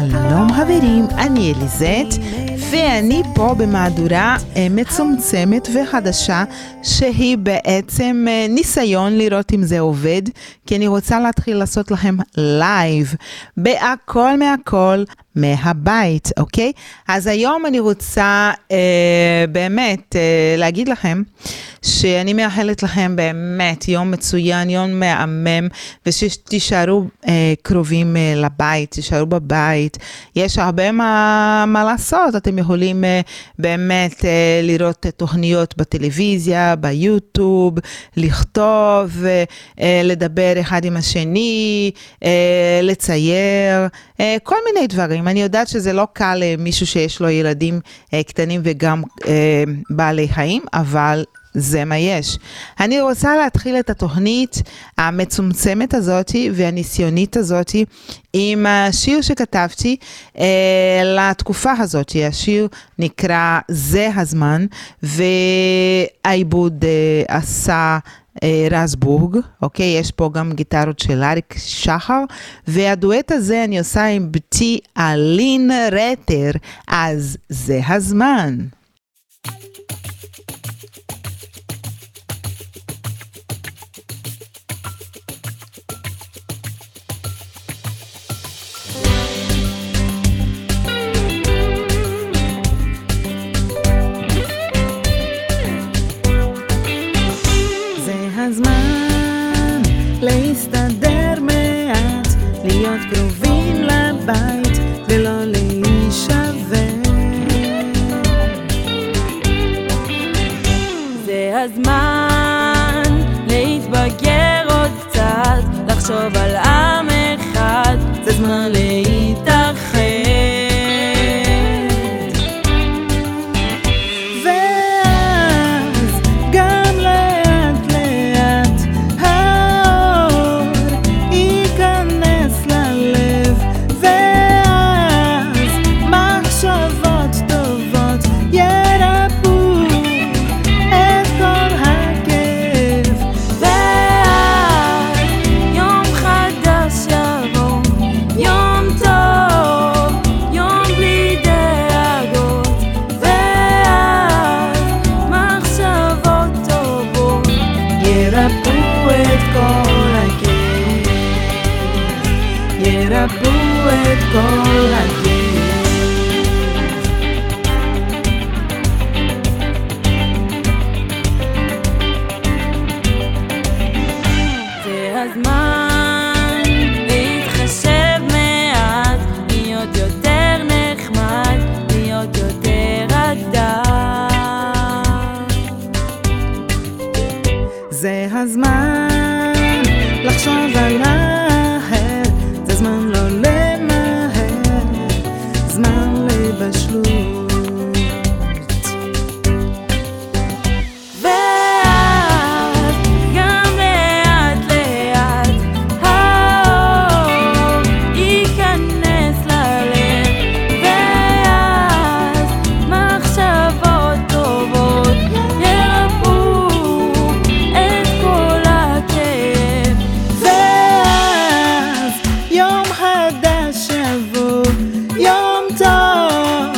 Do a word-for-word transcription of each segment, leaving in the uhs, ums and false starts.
שלום חברים, אני אליזת ואני פה במהדורה מצומצמת וחדשה שהיא בעצם ניסיון לראות אם זה עובד, כי אני רוצה להתחיל לעשות לכם לייב בהכל מהכל מהבית, אוקיי? אז היום אני רוצה אה, באמת אה, להגיד לכם שאני מאחלת לכם באמת יום מצוין, יום מהמם, ושתישארו אה, קרובים אה, לבית, תישארו בבית. יש הרבה מה, מה לעשות, אתם יכולים אה, באמת אה, לראות תוכניות בטלוויזיה, ביוטיוב, לכתוב, אה, אה, לדבר אחד עם השני, אה, לצייר, אה, כל מיני דברים. אני יודעת שזה לא קל למישהו שיש לו ילדים קטנים וגם בעלי חיים, אבל זה מה יש. אני רוצה להתחיל את התוכנית המצומצמת הזאת והניסיונית הזאת עם השיר שכתבתי לתקופה הזאת. השיר נקרא "זה הזמן", והעיבוד עשה רזבורג, אוקיי? יש פה גם גיטרות של אריק שחר, והדואט הזה אני עושה עם בתי אלין רטר, אז זה הזמן. להסתדר מעט, להיות קרובים לבית ולא להישבר. זה הזמן להתבגר עוד קצת, לחשוב על עם אחד, זה זמן להתאחד. ואז גם לאט לאט האור ייכנס ללב, ואז מחשבות טובות ירפו את כל הכאב, ואז יום חדש יבוא, יום טוב,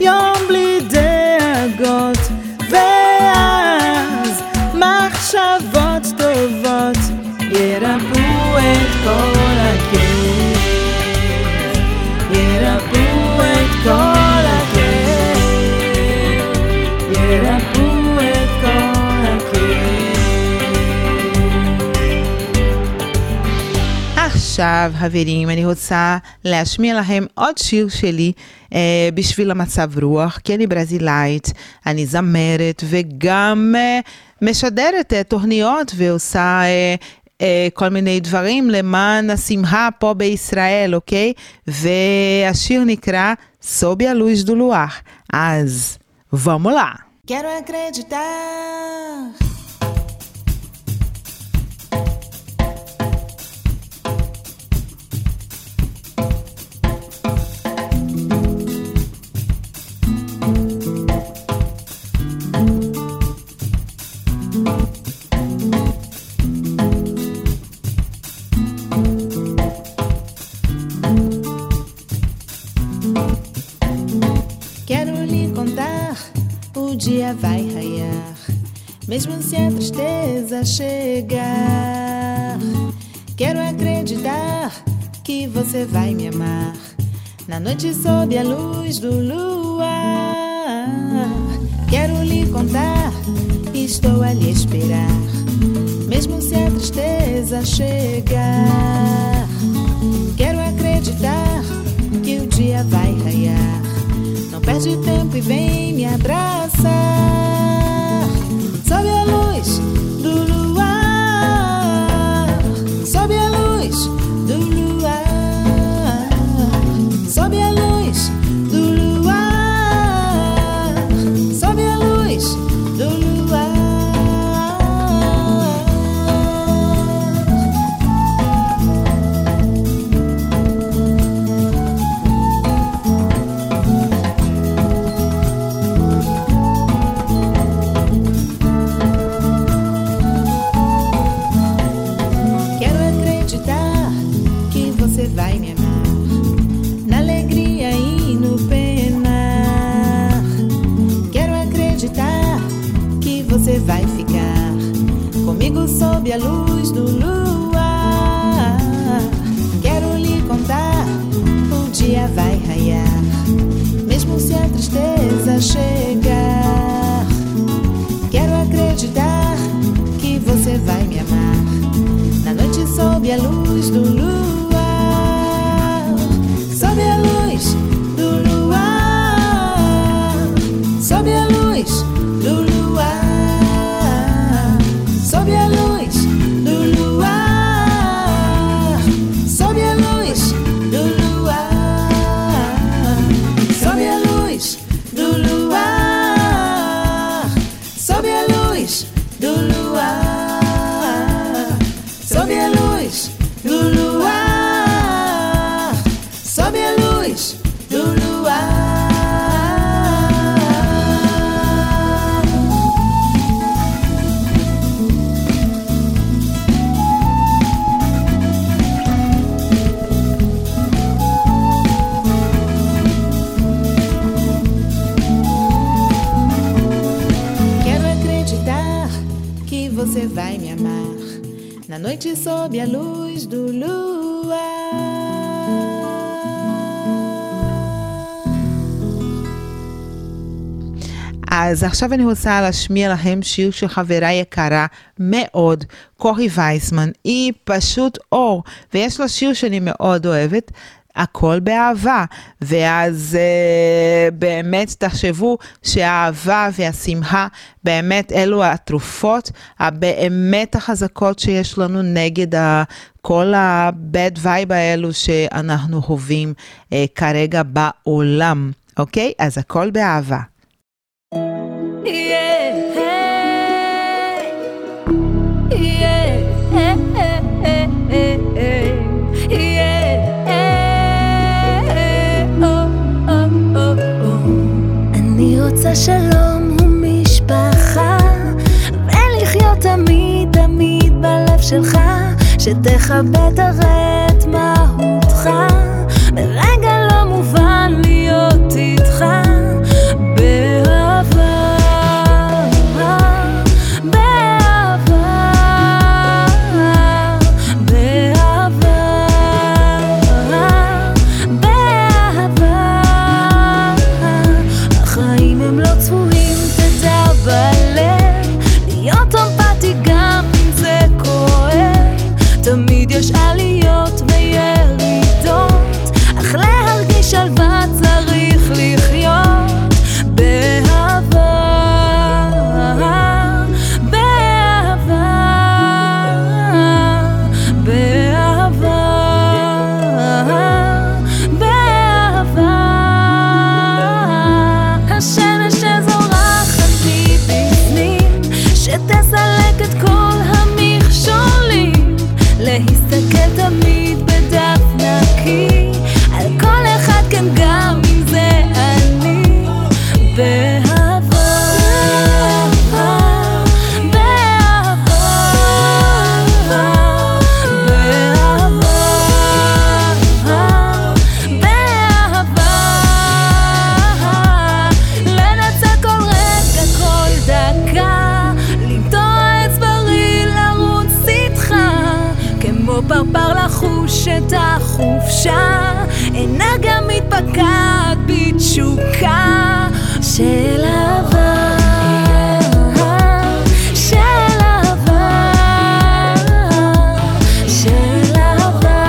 יום בלי דאגות, ואז מחשבות טובות ירפו את כל הכאב, ירפו את כל הכאב. עכשיו חברים, אני רוצה להשמיע לכם עוד שיר שלי אה, בשביל המצב רוח, כי אני ברזילאית, אני זמרת וגם אה, משדרת אה, תוכניות ועושה אה, אה, כל מיני דברים למען השמחה פה בישראל, אוקיי? והשיר נקרא "Sob a Luz do Luar", אז vamos lá. Quero acreditar dia vai raiar, mesmo se a tristeza chegar. Quero acreditar que você vai me amar, na noite sob a luz do luar. Quero lhe contar, estou a lhe esperar, mesmo se a tristeza chegar. Quero acreditar que o dia vai raiar, não perde tempo e vem me abraçar. Sob a luz do luar, sob a luz do luar, sob a luz do luar, sob a luz do luar. Você vai ficar comigo sob a luz do luar. Quero lhe contar, o dia vai raiar, mesmo se a tristeza chegar. Quero acreditar que você vai me amar, na noite sob a luz do luar. Sob a luz do luar, sob a luz do luar. Sob a luz do luar, sob a luz do luar, sob a luz do luar, sob a luz do luar, sob a luz do luar, sob a luz do luar. Você vai me amar, na noite sob a luz do luar. אז עכשיו אני רוצה להשמיע לכם שיר של חברה יקרה מאוד, קורי וייסמן. היא פשוט אור, ויש לה שיר שאני מאוד אוהבת, הכל באהבה. ואז אה, באמת תחשבו שהאהבה והשמחה באמת אלו התרופות הבאמת החזקות שיש לנו נגד ה, כל ה-bad vibe האלו שאנחנו חווים אה, כרגע בעולם. אוקיי? אז הכל באהבה. רוצה שלום ומשפחה, ולחיות תמיד תמיד בלב שלך, שתכבד את מהותך, ברגע לא מובן להיות איתך באהבה, באהבה, באהבה, באהבה. החיים הם לא צפויים, תדע בלב להיות אמפתי גם אם זה כואב, תמיד יש לחוש את החופשה, אינה גם מתפקעת בתשוקה של אהבה, של אהבה, של אהבה,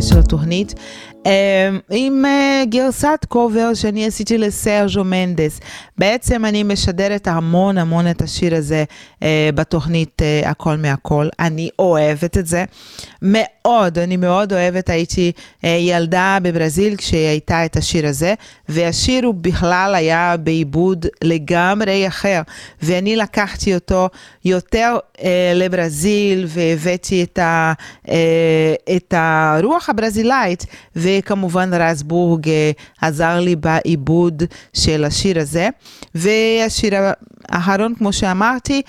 של תוכנית עם גרסת קובר שאני עשיתי לסרג'ו מנדס. בעצם אני משדרת המון המון את השיר הזה בתוכנית הכל מהכל. אני אוהבת את זה מאוד, אני מאוד אוהבת. הייתי ילדה בברזיל כשהייתה את השיר הזה, והשיר הוא בכלל היה בעיבוד לגמרי אחר, ואני לקחתי אותו יותר לברזיל והבאתי את ה, את הרוח הברזילאית, וכמובן רזבורג עזר לי בעיבוד של השיר הזה. והשיר האחרון, כמו שאמרתי,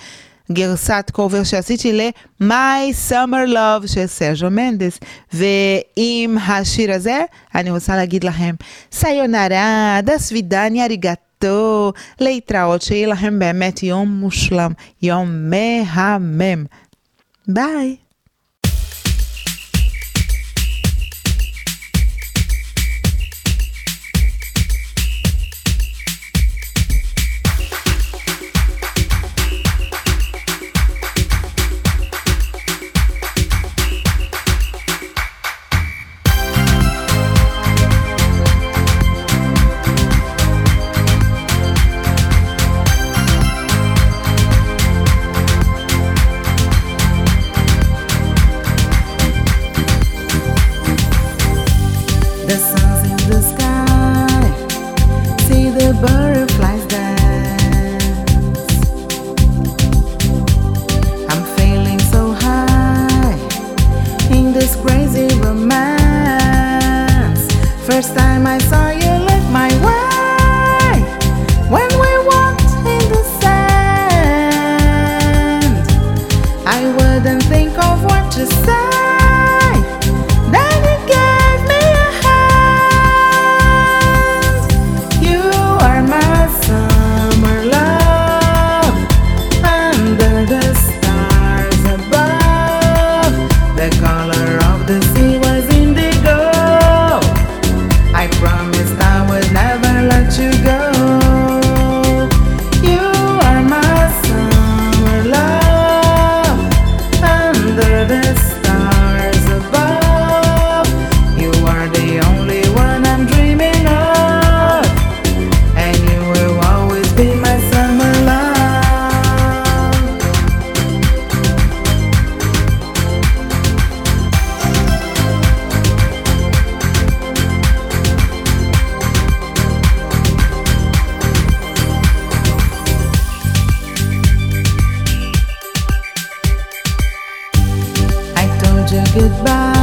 גרסת קובר שעשיתי ל-My Summer Love של סרג'ו מנדס. ועם השיר הזה אני רוצה להגיד לכם סיונרה, דסוידניה, אריגטו, להתראות, שיהיה לכם באמת יום מושלם, יום מהמם, ביי. said goodbye.